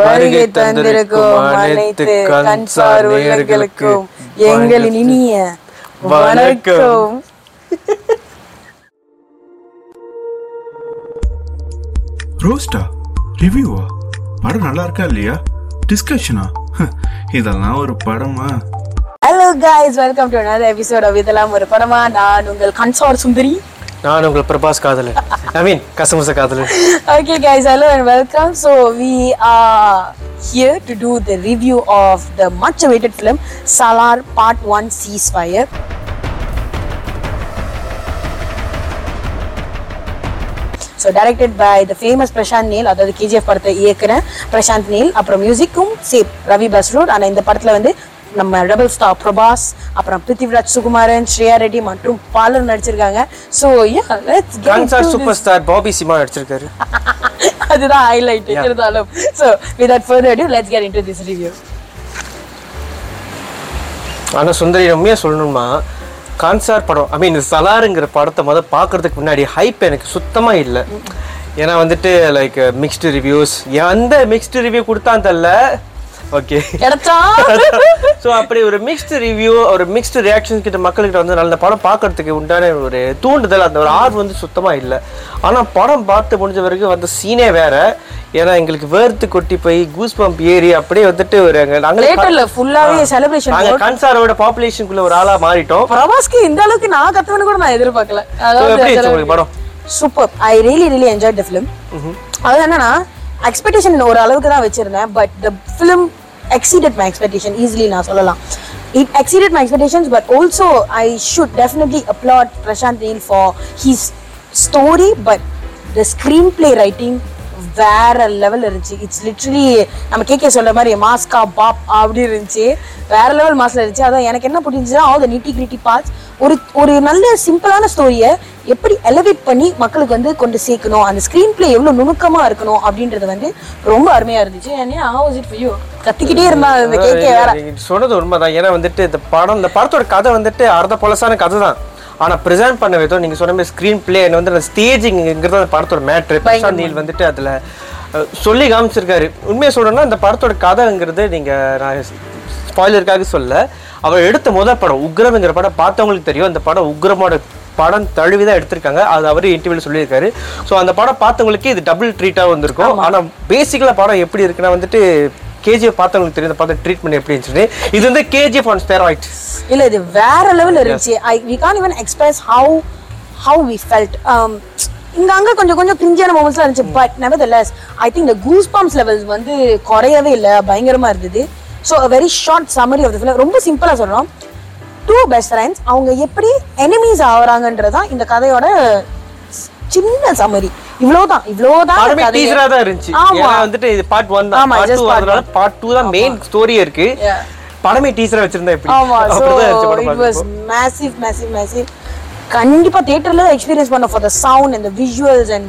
வருகை தந்திருக்கும் அனைத்து கன்சார் உலகங்களுக்கும் எங்களின் இனிய வணக்கம். ரோஸ்டா, ரிவ்யூவா, படம் நல்லா இருக்கா இல்லையா, டிஸ்கஷனா, இதெல்லாம் ஒரு படமா? Hello guys, welcome to another episode of இதெல்லாம் ஒரு படமா. நான் உங்கள் கன்சார் சுந்தரி. நான் உங்கள் பிரபாஸ் காதலன். I mean கசமுச காதலன். Okay guys, hello and welcome. So we are here to do the review of the much awaited film Salaar Part 1 Ceasefire. So directed by the famous Prashant Neel, அதாவது KGF படத்தை இயக்குன Prashanth Neil, அப்புறம் மியூசிக்கும் shape Ravi Basrur. ஆனால் இந்த படத்தில் வந்து நம்ம double star Prabhas, அப்புறம் பிருத்திவிராஜ் சுகுமாரன், ஸ்ரேயா ரெட்டி மற்றும் பலர் நடிச்சிருக்காங்க. So super star Bobby Simha நடிச்சிருக்காரு. அதுதான் ஹைலைட் இருந்தாலும். So without further adieu let's get into this review. ஆனால் சுந்தரி, உண்மையாக சொல்லணுமா, கான்சார் படம், ஐ மீன் சலாருங்கிற படத்தை பார்க்கறதுக்கு முன்னாடி ஹைப் எனக்கு சுத்தமாக இல்லை. ஏன்னா வந்துட்டு லைக் மிக்ஸ்டு ரிவ்யூஸ், எந்த மிக்ஸ்டு ரிவ்யூ கொடுத்தான் தெரியல. ஓகே, ஸோ அப்படி ஒரு மிக்ஸ்டு ரிவ்யூ, ஒரு மிக்ஸ்டு ரியாக்ஷன் கிட்ட மக்கள்கிட்ட வந்து அந்த படம் பார்க்கறதுக்கு உண்டான ஒரு தூண்டுதல், அந்த ஒரு ஆர்வம் வந்து சுத்தமாக இல்லை. ஆனால் படம் பார்த்து முடிஞ்ச வரைக்கும் வந்து சீனே வேற. ஏன்னா எங்களுக்கு வேர்த்து கொட்டி போய் கூஸ் பம்ப் ஏறி அப்படியே வந்துட்டு ஒரு கன்சாரோட பாப்புலேஷனுக்குள்ள ஒரு ஆளா மாறிட்டோம். பிரபாஸ்க்கு இந்த அளவுக்கு நான் கத்துவேன்னு கூட நான் எதிர்பார்க்கல. படம் super. I really really enjoy the film. அது என்னன்னா எக்ஸ்பெக்டேஷன் ஒரு அளவுக்கு தான் வச்சிருந்தேன். But the film exceeded my expectation easily நான் சொல்லலாம். It exceeded my expectations, but also I should definitely applaud Prashant Neel for his story, but the screenplay writing வேற level இருந்துச்சு. இட்ஸ் லிட்ரலி நம்ம கேக்கே சொல்ற மாதிரி மாஸ்கா பாப் அப்படி இருந்துச்சு. வேற லெவல் மாஸ்ல இருந்துச்சு. அதான் எனக்கு என்ன புரிஞ்சுன்னா, ஆல் த நீட்டி கிரிட்டி பார்ட்ஸ், ஒரு நல்ல சிம்பிளான ஸ்டோரியை எப்படி எலவேட் பண்ணி மக்களுக்கு வந்து கொண்டு சேர்க்கணும், அந்த ஸ்க்ரீன் பிளே எவ்வளோ நுணுக்கமாக இருக்கணும் அப்படின்றது வந்து ரொம்ப அருமையாக இருந்துச்சு. ஏன்னா how is it for you கத்திக்கிட்டே இருந்தால் அந்த கேக்கே வேற சொன்னது உண்மைதான். ஏன்னா வந்துட்டு இந்த படம், இந்த படத்தோட கதை வந்துட்டு அர்த்த பொலசான கதை தான். ஆனால் ப்ரெசென்ட் பண்ண விதம் நீங்கள் சொன்ன மாதிரி ஸ்க்ரீன் பிளே என்ன வந்து அந்த ஸ்டேஜிங்கிறது அந்த படத்தோட மேட்ரு. பிரசாந்த் நீல் வந்துட்டு அதில் சொல்லி காமிச்சிருக்காரு. உண்மையாக சொல்லணும்னா இந்த படத்தோட கதைங்கிறது நீங்கள், நான் ஸ்பாயிலருக்காக சொல்ல, அவர் எடுத்த முதல் படம் உக்ரம்ங்கிற படம் பார்த்தவங்களுக்கு தெரியும். அந்த படம் உக்ரமோட படம் தழுவி தான் எடுத்திருக்காங்க. அது அவர் இன்டர்வியூவில் சொல்லியிருக்காரு. ஸோ அந்த படம் பார்த்தவங்களுக்கு இது டபுள் ட்ரீட்டாக வந்திருக்கும். ஆனால் பேசிக்கலாக படம் எப்படி இருக்குன்னா வந்துட்டு KGF பார்த்தவங்களுக்கு தெரியும். அந்த படத்தை ட்ரீட்மெண்ட் எப்படி இருந்துச்சு, இது வந்து KGF on steroids. இல்லை, இது வேற லெவலில் இருந்துச்சு. we can't even express how we felt. இங்கே அங்கே கொஞ்சம் கிரிஞ்சியான மொமெண்ட்ஸ்லாம் இருந்துச்சு. But nevertheless, I think the goosebumps levels வந்து குறையவே இல்லை, பயங்கரமாக இருந்தது. So a very short summary of the film. ரொம்ப சிம்பிளாக சொல்கிறோம், டூ பெஸ்ட் ஃப்ரெண்ட்ஸ் அவங்க எப்படி எனிமீஸ் ஆகிறாங்கன்றது தான் இந்த கதையோட சின்ன சம்மரி. இவ்வளவுதான், இவ்வளவுதான் இருந்துச்சு. வந்துட்டு இது பார்ட் 1 தான், பார்ட் 2 தான் மெயின் ஸ்டோரி இருக்கு. படமே டீசரா வச்சிருந்தா எப்படி? ஆமா, so it was massive massive massive. கண்டிப்பா தியேட்டர்ல எக்ஸ்பீரியன்ஸ் பண்ண for the sound and the visuals and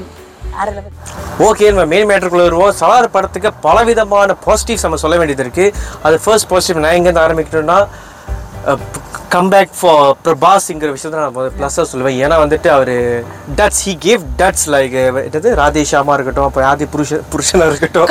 okay. நம்ம மெயின் மேட்டருக்குள்ள வருவோம். சலார் படத்துக்கு பலவிதமான பாசிட்டிவ்ஸ் நம்ம சொல்ல வேண்டியது இருக்கு. அது ஃபர்ஸ்ட் பாசிட்டிவ் நான் எங்க இருந்து ஆரம்பிக்கணும்னா, comeback for பிரபாஸ்ங்கிற விஷயத்தை நான் ப்ளஸ்ஸாக சொல்லுவேன். ஏன்னா வந்துட்டு அவர் duds, he gave duds. Like என்னது, ராதேஷாமா இருக்கட்டும், அப்புறம் ஆதி புருஷனாக இருக்கட்டும்,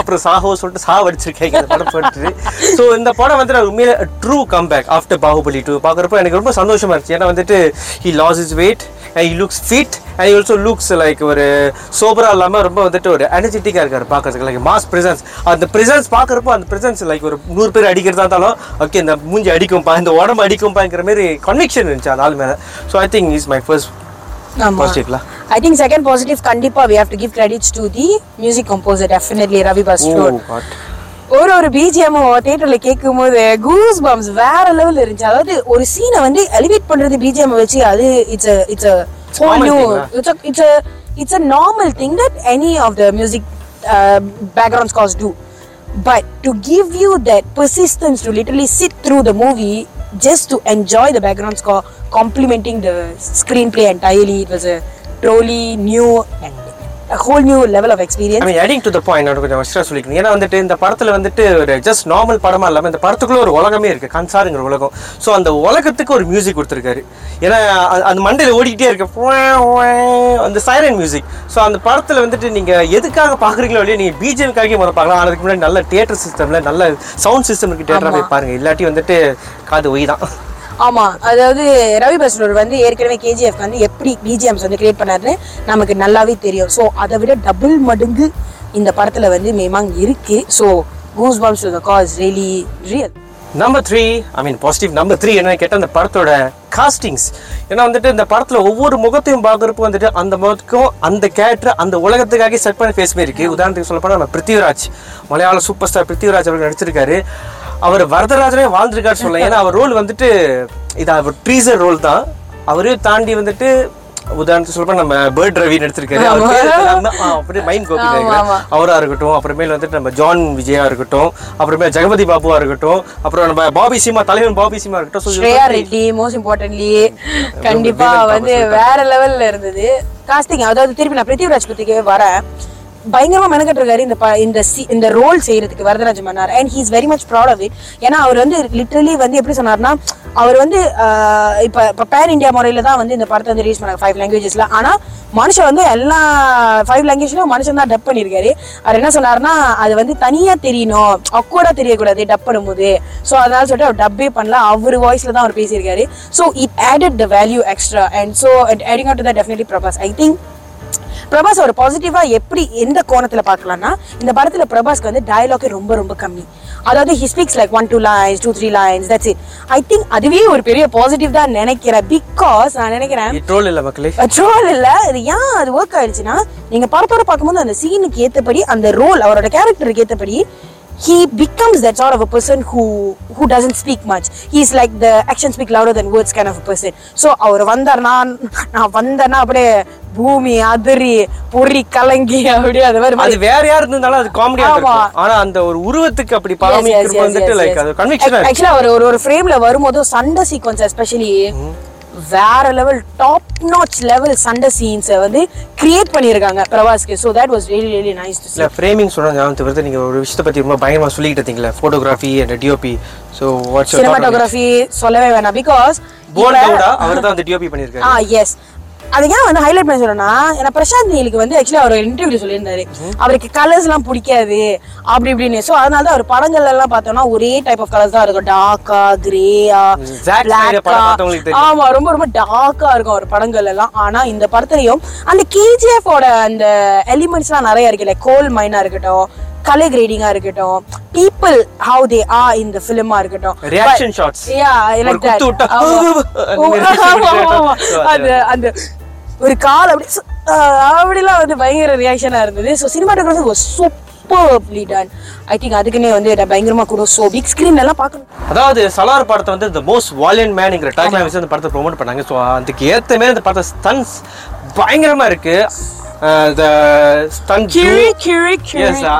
அப்புறம் சாஹோ சொல்லிட்டு சாவடிச்சிருக்கேன் இந்த படம் போட்டு. ஸோ இந்த படம் வந்துட்டு உண்மையில ட்ரூ கம்பேக் ஆஃப்டர் பாகுபலி 2 பார்க்குறப்ப எனக்கு ரொம்ப சந்தோஷமாக இருந்துச்சு. ஏன்னா வந்துட்டு he lost his weight and he looks fit and he also looks like ஒரு சோபரா இல்லாமல் ரொம்ப வந்துட்டு ஒரு எனர்ஜெட்டிக்காக இருக்காரு பார்க்கறதுக்கு. லைக் மாஸ் ப்ரெசன்ஸ், அந்த ப்ரெசன்ஸ் பார்க்குறப்போ அந்த ப்ரெசன்ஸ் லைக் ஒரு 100 பேர் அடிக்கிறதா இருந்தாலும் ஓகே இந்த மூஞ்சி அடிக்கும்பா, இந்த உடம்பு அடிக்கும்பாங்கிற மாதிரி கன்விக்ஷன் இருந்துச்சு அந்த ஆள் மேலே. So I think is my first பாசிட்டிவ்லாம். I think second positive, கண்டிப்பாக we have to give credits to the music composer, definitely Ravi Basrur. ஒரு BGM தியேட்டர்ல கேட்கும் போது கூஸ் பம்ப்ஸ் வேற லெவல் இருந்துச்சு. அதாவது ஒரு சீனை வந்து எலிவேட் பண்றது BGM வச்சு, அது it's a normal thing that any of the music background scores do, but to give you that persistence to literally sit through the movie just to enjoy the background score complimenting the screenplay entirely, it was a truly new and a whole new level of experience. I mean, adding to the point, I would like to say, ஏன்னா வந்துட்டு இந்த படத்தில் வந்துட்டு ஒரு just normal படமாக இல்லாமல் இந்த படத்துக்குள்ளே ஒரு உலகமே இருக்குது, கன்சாருங்கிற உலகம். ஸோ அந்த உலகத்துக்கு ஒரு மியூசிக் கொடுத்துருக்காரு. ஏன்னா அந்த மண்டையில் ஓடிக்கிட்டே இருக்க அந்த சைரன் மியூசிக். ஸோ அந்த படத்தில் வந்துட்டு நீங்கள் எதுக்காக பார்க்குறீங்களோ இல்லையா, நீங்கள் பிஜிஎம்காக முதல் பார்க்கலாம். அதுக்கு முன்னாடி நல்ல தியேட்டர் சிஸ்டமில் நல்ல சவுண்ட் சிஸ்டம் இருக்குது, தியேட்டராக போய் பாருங்கள். இல்லாட்டி வந்துட்டு காது ஒய் தான். ஆமாம், அதாவது ரவி பஸ்ரூர் வந்து ஏற்கனவே கேஜிஎஃப்க்கு வந்து எப்படி பிஜிஎம்ஸ் வந்து கிரியேட் பண்ணாருன்னு நமக்கு நல்லாவே தெரியும். ஸோ அதை விட டபுள் மடங்கு இந்த படத்தில் வந்து மேமாங் இருக்குது. So goose bumps to the cause really real. Number three, I mean positive number three என்னன்னு கேட்டால் அந்த படத்தோட காஸ்டிங்ஸ். ஏன்னா வந்துட்டு இந்த படத்தில் ஒவ்வொரு முகத்தையும் பார்க்குறப்போ வந்துட்டு அந்த முகத்துக்கும் அந்த கேரக்டர் அந்த உலகத்துக்காக செட் பண்ண ஃபேஸ்மே இருக்குது. உதாரணத்துக்கு சொல்லப்போனால் நம்ம பிருத்திவிராஜ், மலையாள சூப்பர் ஸ்டார் பிருத்திவிராஜ் அவர்கள் நடிச்சிருக்காரு. அவர் வரதராஜனே வாழ்ந்திருக்காரு சொல்லலாம். ஏன்னா அவர் ரோல் வந்துட்டு இது அவர் ட்ரீசர் ரோல் தான். அவரையும் தாண்டி வந்துட்டு உதாரணத்துக்கு சொல்லப்போனால் நம்ம பேர்ட் ரவி நடிச்சிருக்காரு, அப்படியே மைண்ட் கோபிங்க அவராக இருக்கட்டும், அப்புறமேல வந்துட்டு நம்ம ஜான் விஜயா இருக்கட்டும், அப்புறமேல ஜெகபதி பாபுவா இருக்கட்டும், அப்புறம் நம்ம பாபி சீமா தலைவன் பாபி சீமா இருக்கட்டும், ஸ்ரேயா ரெட்டி மோஸ்ட் இம்பார்ட்டன்ட்லி கண்டிப்பா வந்து வேற லெவல்ல இருந்தது காஸ்டிங். அதாவது திருப்பி நான் பிருத்திவிராஜ் பத்திக்கே வரேன். பயங்கரமா மெனக்கட்டு இருக்காரு இந்த ரோல் செய்யறதுக்கு Varadharaja Mannar. And he's very much proud of it. ஏன்னா அவர் வந்து லிட்ரலி வந்து எப்படி சொன்னார்னா, அவர் வந்து இப்போ பேன் இண்டியா முறையில தான் வந்து இந்த படத்தை வந்து ரிலீஸ் பண்ணாங்க 5 languagesல. ஆனா மனுஷன் வந்து எல்லா 5 languagesலயும் மனுஷன் தான் டப் பண்ணியிருக்காரு. அவர் என்ன சொன்னார்னா, அது வந்து தனியா தெரியணும், அக்கோடா தெரியக்கூடாது டப் பண்ணும்போது. ஸோ அதனால சொல்லிட்டு அவர் டப்பே பண்ணல, அவர் வாய்ஸ்ல தான் அவர் பேசியிருக்காரு. So it added the value extra. And so adding out to that definitely Prabhas. I think Prabhas ஒரு பாசிட்டிவா எப்படி எந்த கோணத்துல பாக்கலாம்னா, இந்த படத்துல பிரபாஸ்க்கு வந்து டயலாக் ரொம்ப ரொம்ப கம்மி. அதாவது he speaks like 1-2 lines, 2-3 lines, that's it. I think அதுவே ஒரு பெரிய பாசிட்டிவ் தான் நினைக்கிறேன். பிகாஸ் நான் நினைக்கிறேன் ட்ரோல் இல்ல மக்களே, ட்ரோல் இல்ல, அது ஏன் அது வொர்க் ஆயிடுச்சுன்னா, நீங்க படத்தோட பார்க்கும்போது அந்த சீனுக்கு ஏத்தபடி அந்த ரோல் அவரோட கேரக்டருக்கு ஏத்தபடி he becomes that sort of a person who doesn't speak much. He is like the actions speak louder than words kind of a person. So அவர் வந்தார்னா அப்படியே பூமி அதிரி பொறி கலங்கி அப்படியே அது மாதிரி. அது வேற யார் இருந்தாலும் அது காமெடியா இருக்கும். ஆனா அந்த ஒரு உருவத்துக்கு அப்படி பாராமீட்டர் வந்துட்டு லைக் அது கன்விக்ஷன். एक्चुअली அவர் ஒரு ஃப்ரேம்ல வரும்போது சண்டை சீக்வென்ஸ் எஸ்பெஷியலி வேற லெவல், டாப் நாச் லெவல் சண்டை சீன்ஸை வந்து கிரியேட் பண்ணியிருக்காங்க பிரபாஸ்க்கு. So that was really really nice. இல்லை ஃப்ரேமிங் சொன்னாங்க தவிர்த்து நீங்கள் ஒரு விஷயத்தை பற்றி ரொம்ப பயங்கரமாக சொல்லிக்கிட்டு இருந்தீங்களா, photography and DOP. So what's cinematography சொல்லவே வேணாம். பிகாஸ் புவன் கவுடா அவர் தான் அந்த டிஓபி பண்ணியிருக்காரு. எஸ், அது ஏன் வந்து ஹைலைட் பண்ண சொல்றேன்னா, ஏன்னா பிரசாந்த் நீலுக்கு வந்து ஆக்சுவலி அவர் இன்டர்வியூ சொல்லியிருந்தாரு அவருக்கு கலர்ஸ் எல்லாம் பிடிக்காது அப்படி இப்படின்னு. ஸோ அதனால தான் அவர் படங்கள் எல்லாம் பார்த்தோம்னா ஒரே டைப் ஆஃப் கலர்ஸ் தான் இருக்கும், டார்க்கா கிரேயா பிளாக்கா. ஆமா, ரொம்ப ரொம்ப டார்க்கா இருக்கும் அவர் படங்கள் எல்லாம். ஆனா இந்த படத்துலயும் அந்த கேஜிஎஃபோட அந்த எலிமெண்ட்ஸ் எல்லாம் நிறைய இருக்கு. லைக் கோல் மைனா இருக்கட்டும், கலர் கிரேடிங்கா இருக்கட்டும், people how they are in the film இருக்கட்டும், reaction shots, yeah, like that. அந்த ஒரு கால் அப்படி அப்படிலாம் வந்து பயங்கர ரியாக்ஷனாக இருந்தது. So cinematography was சூப்பர்லி done. I think அதுக்குன்னே வந்து பயங்கரமாக கூட ஸோ பிக் ஸ்க்ரீன் எல்லாம் பார்க்கணும். அதாவது சலார் படத்தை வந்து த மோஸ்ட் வாலியன்ட் மேனுங்கிற டாக்லாம் வச்சு அந்த படத்தை ப்ரொமோட் பண்ணாங்க. ஸோ அதுக்கு ஏற்ற மாரி அந்த படத்தை ஸ்டன்ஸ் பயங்கரமாக இருக்குது.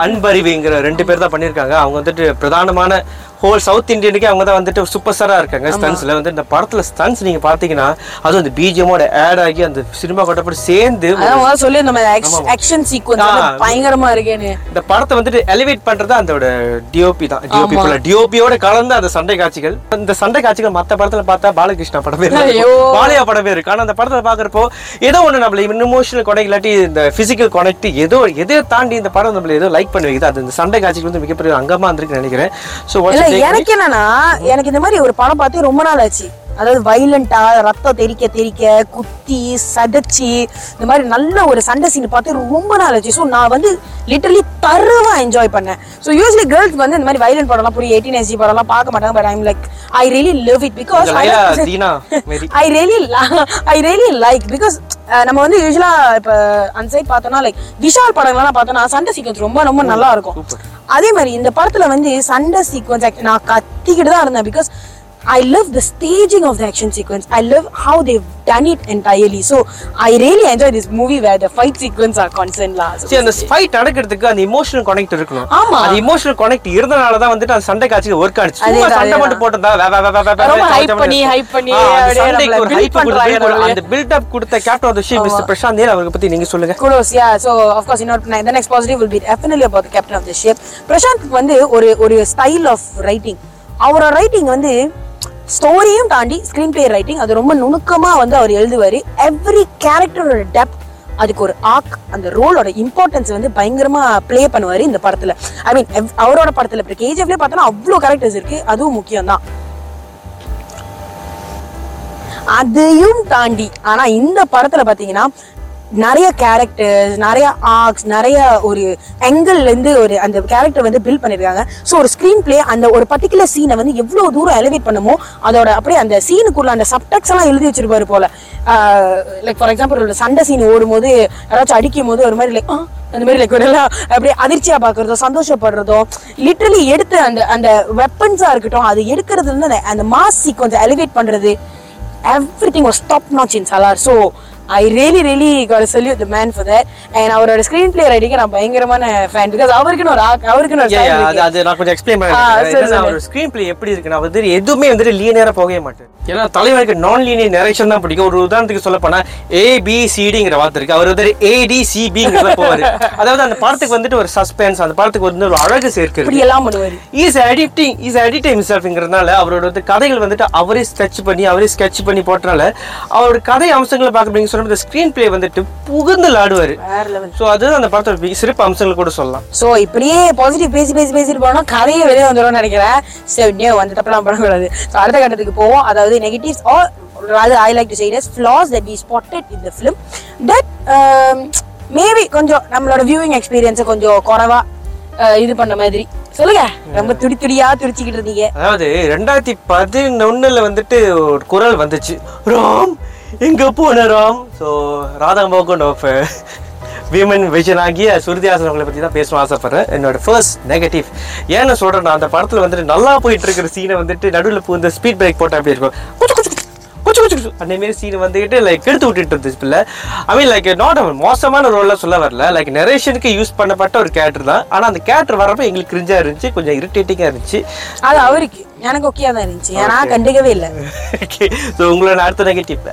அன்பரிவிங்கிற 2 பேர் தான் பண்ணியிருக்காங்க. அவங்க வந்துட்டு பிரதானமான ஹோல் சவுத் இந்தியனுக்கு அவங்க தான் வந்துட்டு சூப்பர் ஸ்டாராக இருக்காங்க ஸ்டன்ஸில். வந்து இந்த படத்தில் ஸ்டன்ஸ் நீங்கள் பார்த்தீங்கன்னா அதுவும் அந்த பிஜிஎமோட ஆட் ஆகி அந்த சினிமா கூட சேர்ந்து பயங்கரமாக இருக்கேன்னு இந்த படத்தை வந்துட்டு எலிவேட் பண்ணுறது அதோட டிஓபி தான். டிஓபியோட கலந்து அந்த சண்டை காட்சிகள், இந்த சண்டை காட்சிகள் மற்ற படத்தில் பார்த்தா பாலகிருஷ்ணா படமே இருக்கு, பாலியா படமே இருக்கு. ஆனால் அந்த படத்தில் பார்க்குறப்போ ஏதோ ஒன்று நம்மள இமோஷனல் கொடை இல்லாட்டி இந்த ஃபிசிக்கல் கொனெக்ட் ஏதோ எதோ தாண்டி இந்த படம் நம்மள ஏதோ லைக் பண்ணி வைக்குது. அது இந்த சண்டை காட்சிகள் வந்து மிகப்பெரிய அங்கமாக இருந்துருக்குன்னு நினைக்கிறேன். ஸோ எனக்கு என்னன்னா, எனக்கு இந்த மாதிரி ஒரு படம் பார்த்து ரொம்ப நாள் ஆச்சு. அதாவது வைலண்டா ரத்தம் தெரிக்க தெரிக்க குத்தி சதச்சி இந்த மாதிரி நல்ல ஒரு சண்டை சீன் பார்த்து ரொம்ப நாள் ஆச்சு. ஸோ நான் வந்து லிட்டரலி தருவா என்ஜாய் பண்ணேன். ஸோ யூஸ்வலி கேர்ள்ஸ் வந்து இந்த மாதிரி வைலண்ட் படம்லாம் புரிய 18 SG படம்லாம் பார்க்க மாட்டாங்க. But I'm like I really love it because I really like because நம்ம வந்து யூஸ்வலா இப்போ அந்த சைட் பார்த்தோம்னா லைக் விஷால் படங்கள்லாம் பார்த்தோம்னா சண்டை சீக்வன்ஸ் ரொம்ப ரொம்ப நல்லா இருக்கும். அதே மாதிரி இந்த படத்துல வந்து சண்டை சீக்வன்ஸ் நான் கத்திக்கிட்டு தான் இருந்தேன். Because I love the staging of the action sequence. I love how they've done it entirely. So I really enjoy this movie where the fight sequence are concerned last. See, and the fight நடக்கிறதுக்கு அந்த emotional connect இருக்கணும். ஆமா, அந்த emotional connect இருந்தனால தான் வந்து அந்த சண்டை காட்சி work ஆனது. சும்மா சண்டை மட்டும் போட்டதா ரொம்ப ஹைப் பண்ணி அப்படியே ஒரு ஹைப் கொடுத்து அந்த build up கொடுத்த captain of the ship mister Prashanth Neel அவரை பத்தி நீங்க சொல்லுங்க. Kudos. Yeah, so of course, you know, the next positive will be definitely about the captain of the ship. Prashant வந்து ஒரு style of writing. அவரோட ரைட்டிங் வந்து ஸ்டோரியும் தாண்டி ஸ்க்ரீன் பிளே ரைட்டிங் அது ரொம்ப நுணுக்கமாக வந்து அவர் எழுதுவார். எவ்ரி கேரக்டரோட டெப்த், அதுக்கு ஒரு ஆர்க், அந்த ரோலோட இம்பார்ட்டன்ஸ் வந்து பயங்கரமாக ப்ளே பண்ணுவார் இந்த படத்தில். ஐ மீன் அவரோட படத்தில் இப்போ கேஜிஎஃப்லேயே பார்த்தோன்னா அவ்வளோ கேரக்டர்ஸ் இருக்குது, அதுவும் முக்கியம்தான். அதையும் தாண்டி ஆனால் இந்த படத்தில் பார்த்தீங்கன்னா நிறைய கேரக்டர்ஸ், நிறைய ஆர்க்ஸ், நிறைய ஒரு ஆங்கிள்லேருந்து ஒரு அந்த கேரக்டர் வந்து பில்ட் பண்ணியிருக்காங்க. ஸோ ஒரு ஸ்க்ரீன் பிளே அந்த ஒரு பர்டிகுலர் சீனை வந்து எவ்வளோ தூரம் எலிவேட் பண்ணுமோ அதோட அப்படியே அந்த சீனுக்குள்ள அந்த சப்டெக்ஸ் எல்லாம் எழுதி வச்சிருப்பாரு போல. லைக் ஃபார் எக்ஸாம்பிள் ஒரு சண்டை சீன் ஓடும்போது யாராச்சும் அடிக்கும் போது ஒரு மாதிரி லைக் அந்த மாதிரி லைக் எல்லாம் அப்படியே அதிர்ச்சியா பாக்குறதோ சந்தோஷப்படுறதோ லிட்டரலி எடுத்து அந்த அந்த வெப்பன்ஸா இருக்கட்டும் அது எடுக்கிறதுல அந்த மாஸ் சீக்வன்ஸ் எலிவேட் பண்றது everything was top notch in Salaar. So I really got to salute the man for that. And our screenplay writing I am bhayangarama fan because avarku no yeah adu na konja explain panna our screenplay eppadi irukna avar edume vandru linear ah pogave matter ena thalivarku non linear narration da pidikum oru udaranthukku solla a b c d ingra vaarthai irukku avaru oru a d c b ingra povaru adhaavadhu and paarthukku vandu oru suspense and paarthukku vandu oru alagu serkku ipdi ella manuvaru is editing himself ingradnala avaroda kadaigal vandu avare sketch panni potrala avaroda kadai amsangala paakradinga the screenplay வந்துட்டு புகுந்து ஆடுவாரு. So அது அந்த படத்தோட சிறப்பு அம்சங்கள் கூட சொல்லலாம். So இப்படியே பாசிட்டிவ் பேசிட்டு போனா கதையே வெளியே வந்துடும் நினைக்கிறேன். சரி, நீ வந்து தப்பலாம் பண்ணக்கூடாது. சோ அடுத்த கட்டத்துக்கு போவோம். அதாவது negatives or rather I like to say it as flaws that we spotted in the film that maybe கொஞ்சம் நம்மளோட viewing experience கொஞ்சம் குறைவா இது பண்ண மாதிரி சொல்லுங்க. ரொம்ப துடியா துடிச்சிக்கிட்டு இருந்தீங்க. அதாவது 2011ல வந்துட்டு ஒரு குரல் வந்துச்சு, ராம் எங்க போனோம். ஸோ ராதாம்பாவுக்கும் நம்ம விமன் விஷன் ஆகிய சுருதிஹாசன் அவங்களை பற்றி தான் பேசணும் ஆசைப்படுறேன். என்னோட ஃபர்ஸ்ட் நெகட்டிவ் ஏன்னு சொல்கிறேன்னா அந்த படத்தில் வந்துட்டு நல்லா போயிட்டு இருக்கிற சீனை வந்துட்டு நடுவில் பூந்த ஸ்பீட் பிரேக் போட்டால் அப்படி இருக்கும். கொஞ்சம் அந்தமாரி சீன் வந்துக்கிட்டு லைக் எடுத்து விட்டுட்டு இருந்துச்சு. இல்லை ஐ மீன் லைக் நாட் மோசமான ரோல்லாம் சொல்ல வரல, லைக் நரேஷனுக்கு யூஸ் பண்ணப்பட்ட ஒரு கேரக்டர் தான். ஆனால் அந்த கேரக்டர் வரப்போ எங்களுக்கு கிரிஞ்சாக இருந்துச்சு, கொஞ்சம் இரிட்டேட்டிங்காக இருந்துச்சு. அது அவருக்கு எனக்கு ஓகே தான் இருந்துச்சு, ஏன்னா கண்டுக்கவே இல்லை. ஓகே, ஸோ உங்களோட அடுத்த நெகட்டிவ்ல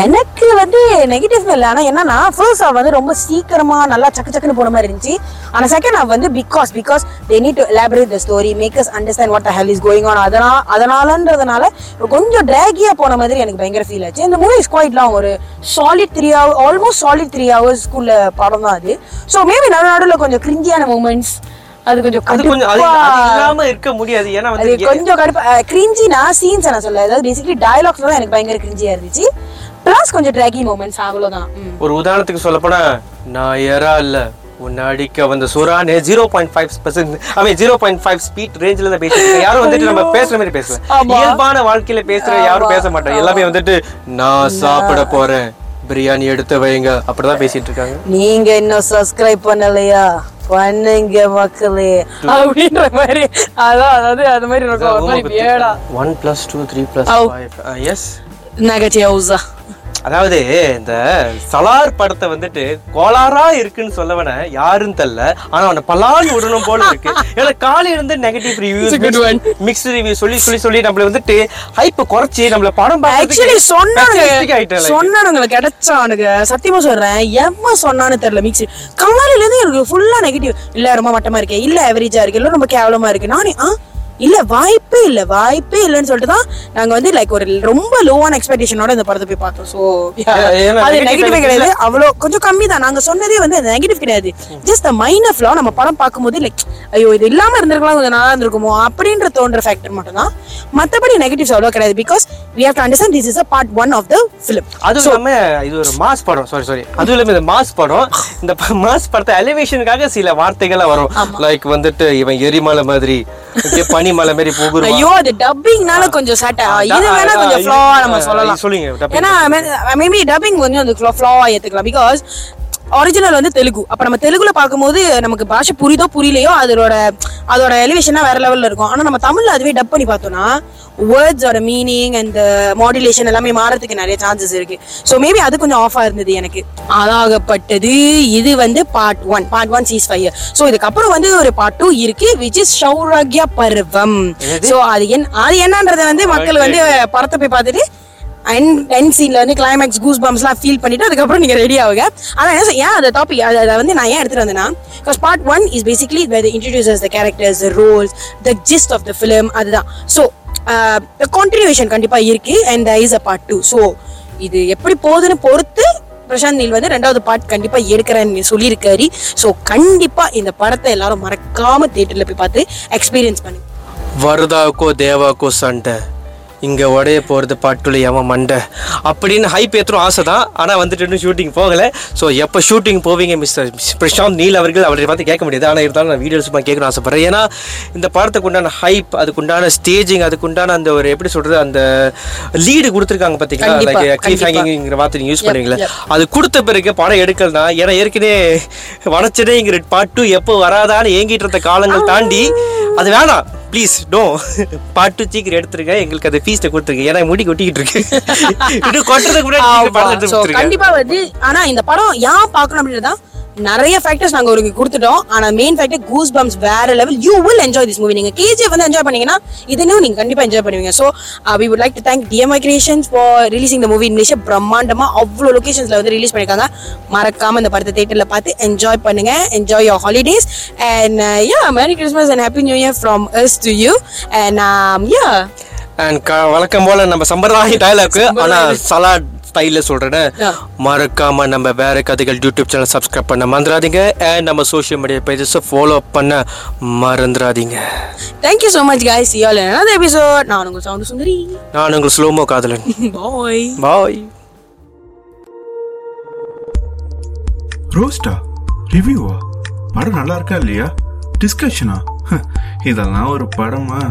எனக்கு வந்து நெகட்டிவ் இல்லை. ஆனால் என்னன்னா ஃபர்ஸ்ட் ஹாஃப் வந்து ரொம்ப சீக்கிரமா நல்லா சக்குன்னு போன மாதிரி இருந்துச்சு. ஆனால் செகண்ட் ஹாஃப் வந்து because they need to elaborate the story, make us understand what the hell is going on, அதனாலன்றதுனால கொஞ்சம் டிராகியா போன மாதிரி எனக்கு பயங்கர ஃபீல் ஆச்சு. இந்த மூவி ஸ்குவாய்ட்லாம் ஒரு solid 3 hours, almost solid 3 hours படம் தான் அது. ஸோ மேபி நடுநடுவில் கொஞ்சம் கிரிஞ்சியான மூமெண்ட்ஸ் அது கொஞ்சம் இல்லாம இருக்க முடியாது. ஏன்னா கொஞ்சம் கடுப்பா கிரிஞ்சினா சீன்ஸ் நான் சொல்ல, அதாவது பேசிக்கலி டயலாக்ஸ் தான் எனக்கு பயங்கர கிரிஞ்சியா இருந்துச்சு. பிளஸ் கொஞ்சம் ட்ராகி மூமெண்ட்ஸ் அவ்வளோதான். ஒரு உதாரணத்துக்கு சொல்ல போனா நான் ஏறா இல்ல முன்னாடிக்க வந்து சுரானே 0.5% ஐ மீன் 0.5 ஸ்பீட் ரேஞ்சில தான் பேசுறேன். யாரும் வந்துட்டு நம்ம பேசுற மாதிரி பேசல, இயல்பான வாழ்க்கையில பேசுற யாரும் பேச மாட்டாங்க. எல்லாமே வந்துட்டு நான் சாப்பிட போறேன் பிரியாணி எடுத்து வைங்க அப்படிதான் பேசிட்டு இருக்காங்க. நீங்க இன்னும் சப்ஸ்கிரைப் பண்ணலையா பண்ணுங்க மக்களே அப்படின்ற மாதிரி. அதான் அதாவது அது மாதிரி இருக்கும். 1+2 = 3+5 எஸ் நெகட்டிவ்ஸா. அதாவது இந்த சலார் படத்தை வந்துட்டு கோளாரா இருக்குன்னு சொல்லவன யாரும் தெரியல, ஆனா அவனை பலான் விடணும் போல இருக்கு. ஏன்னா காலையில இருந்து நெகட்டிவ் ரிவ்யூஸ் மிக்ஸ்ட் ரிவ்யூ சொல்லி சொல்லி சொல்லி நம்மள வந்துட்டு ஹைப் குறைச்சி நம்மள படம் ஆக்சுவலி சொன்னானுங்க கிடைச்சானுங்க. சத்தியமா சொல்றேன், எவ்வளவு சொன்னான்னு தெரியல. மிக்ஸ் காலையில இருந்து எனக்கு ஃபுல்லா நெகட்டிவ் இல்ல, ரொம்ப மட்டமா இருக்கு, இல்ல அவரேஜா இருக்கு, இல்ல ரொம்ப கேவலமா இருக்கு, நானே இல்ல வாய்ப்பே இல்லைன்னு சொல்லிட்டு தான் நாங்க வந்து லைக் ஒரு ரொம்ப லோவான எக்ஸ்பெக்டேஷனோட இந்த படத்தை போய் பார்த்தோம். ஸோ அது நெகட்டிவே கிடையாது, அவ்வளோ கொஞ்சம் கம்மி தான். நாங்க சொன்னதே வந்து அது நெகட்டிவ் கிடையாது, ஜஸ்ட் மைனர் ஃப்ளா. நம்ம படம் பார்க்கும்போது லைக் ஐயோ இது இல்லாம இருந்திருக்கலாம், கொஞ்சம் நல்லா இருந்திருக்குமோ அப்படின்ற தோன்ற ஃபேக்டர் மட்டும் தான். மற்றபடி நெகட்டிவ்ஸ் அவ்வளோ கிடையாது. Because we have to understand this is a part 1 of the film. அதுவும் இல்லாம இது ஒரு மாஸ் படம். சாரி அதுவும் இல்லாம இது மாஸ் படம். இந்த மாஸ் படத்தை எலிவேஷனுக்காக சில வார்த்தைகள்லாம் வரும், லைக் வந்துட்டு இவன் எரிமலை மாதிரி பனிமலை மாதிரி போகுது. ஐயோ அது டப்பிங்னால கொஞ்சம் சட்ட இது வேணா கொஞ்சம் ஃப்ளோ நம்ம சொல்லலாம். சொல்லுங்க, ஏன்னா மேபி டப்பிங் கொஞ்சம் அந்த ஃப்ளோ ஏத்துக்கலாம். பிகாஸ் ஒரிஜினல் வந்து தெலுங்கு. அப்போ நம்ம தெலுங்குல பார்க்கும்போது நமக்கு பாஷை புரியுதோ புரியலையோ அதோட எலிவேஷனா வேற லெவல்ல இருக்கும். ஆனால் நம்ம தமிழ்ல அதுவே டப் பண்ணி பார்த்தோம்னா வேர்ட்ஸோட மீனிங் அண்ட் மாடுலேஷன் எல்லாமே மாறதுக்கு நிறைய சான்சஸ் இருக்கு. ஸோ மேபி அது கொஞ்சம் ஆஃபா இருந்தது எனக்கு. அதாகப்பட்டது இது வந்து part one ceasefire. So இதுக்கப்புறம் வந்து ஒரு பார்ட் டூ இருக்கு, விச் இஸ் சௌராக்யா பருவம். ஸோ அது என்னன்றதை வந்து மக்கள் வந்து படத்தை போய் பார்த்துட்டு எண்ட் சீன்ல வந்து கிளைமேக்ஸ் கூஸ் பம்ப்ஸ்லாம் ஃபீல் பண்ணிட்டு அதுக்கப்புறம் நீங்க ரெடி ஆகுங்க. ஆனால் ஏன் அந்த டாபிக் அதை வந்து நான் ஏன் எடுத்துட்டு வந்தேன்னா, because part one is basically where the introduces the characters, the roles, the gist of the film. அதுதான். ஸோ கண்டினியூவேஷன் கண்டிப்பா இருக்கு and there is a part two. So இது எப்படி போகுதுன்னு பொறுத்து பிரசாந்த் நீல் வந்து ரெண்டாவது பார்ட் கண்டிப்பா எடுக்கிறேன்னு சொல்லியிருக்காரு. ஸோ கண்டிப்பா இந்த படத்தை எல்லாரும் மறக்காம தியேட்டர்ல போய் பார்த்து எக்ஸ்பீரியன்ஸ் பண்ணி வருதாக்கோ தேவாக்கோ சண்டை இங்கே உடைய போகிறது பாட்டுல எவன் மண்டை அப்படின்னு ஹைப் ஏற்றும் ஆசை தான். ஆனால் வந்துட்டு இன்னும் ஷூட்டிங் போகலை. ஸோ எப்போ ஷூட்டிங் போவீங்க மிஸ்டர் பிரசாந்த் நீல் அவர்கள், அவரை பார்த்து கேட்க முடியாது. ஆனால் இருந்தாலும் நான் வீடியோஸ் பார்த்து கேட்கணும்னு ஆசைப்பட்றேன். ஏன்னா இந்த படத்துக்கு உண்டான ஹைப், அதுக்குண்டான ஸ்டேஜிங், அதுக்குண்டான அந்த ஒரு எப்படி சொல்கிறது அந்த லீடு கொடுத்துருக்காங்க பார்த்தீங்கன்னா, லைக் கிளிஃப் ஹேங்கிங்கிற வார்த்தை நீங்கள் யூஸ் பண்ணுவீங்களே, அது கொடுத்த பிறகு படம் எடுக்கலாம். ஏன்னா ஏற்கனவே வனச்சனேங்கிற பாட்டு எப்போ வராதான்னு ஏங்கிட்டு இருந்த காலங்கள் தாண்டி அது வேணாம், ப்ளீஸ் டோ பார்ட் டூ சீக்கிரம் எடுத்துருக்கேன், எங்களுக்கு அதை ஃபீஸ்ட்டை கொடுத்துருக்கேன். ஏன்னா முடி கொட்டிக்கிட்டு இருக்கு கண்டிப்பா வந்து. ஆனா இந்த படம் ஏன் பார்க்கணும் அப்படின்றதான் நிறைய ஃபேக்டர்ஸ் நாங்க உங்களுக்கு கொடுத்துட்டோம். ஆனா மெயின் ஃபேக்டர் கூஸ் பம்ப்ஸ் வேற level. You will enjoy this movie. நீங்க கேஜிஎஃப் வந்து என்ஜாய் பண்ணீங்கன்னா இதுன்னு நீங்க கண்டிப்பா என்ஜாய் பண்ணுவீங்க. So we would like to thank DMI creations for releasing the movie in Malaysia. பிரம்மாண்டமா அவ்வளோ லொகேஷன்ஸ்ல வந்து ரிலீஸ் பண்ணிருக்காங்க. மறக்காம இந்த படத்தை தியேட்டர்ல பார்த்து என்ஜாய் பண்ணுங்க. Enjoy your holidays and yeah merry Christmas and happy new year from us to you and yeah and வழக்கம் போல நம்ம சம்பிரதாய டயலாக் ஆனா சலாட் ஸ்டைல்ல சொல்றேன். மறக்காம நம்ம வேற கதைகள் யூடியூப் சேனல் சப்ஸ்கிரைப் பண்ண மறந்துடாதீங்க. அண்ட் நம்ம சோஷியல் மீடியா பேஜஸ் ஃபாலோ பண்ண மறந்துடாதீங்க. Thank you so much guys. See you all in another episode. நான் உங்க சவுண்ட் சுந்தரி, நான் உங்க ஸ்லோமோ காதலன். பாய் பாய். ரோஸ்டா ரிவ்யூவா படம் நல்லா இருக்கா இல்லையா டிஸ்கஷனா இதெல்லாம் ஒரு படமா?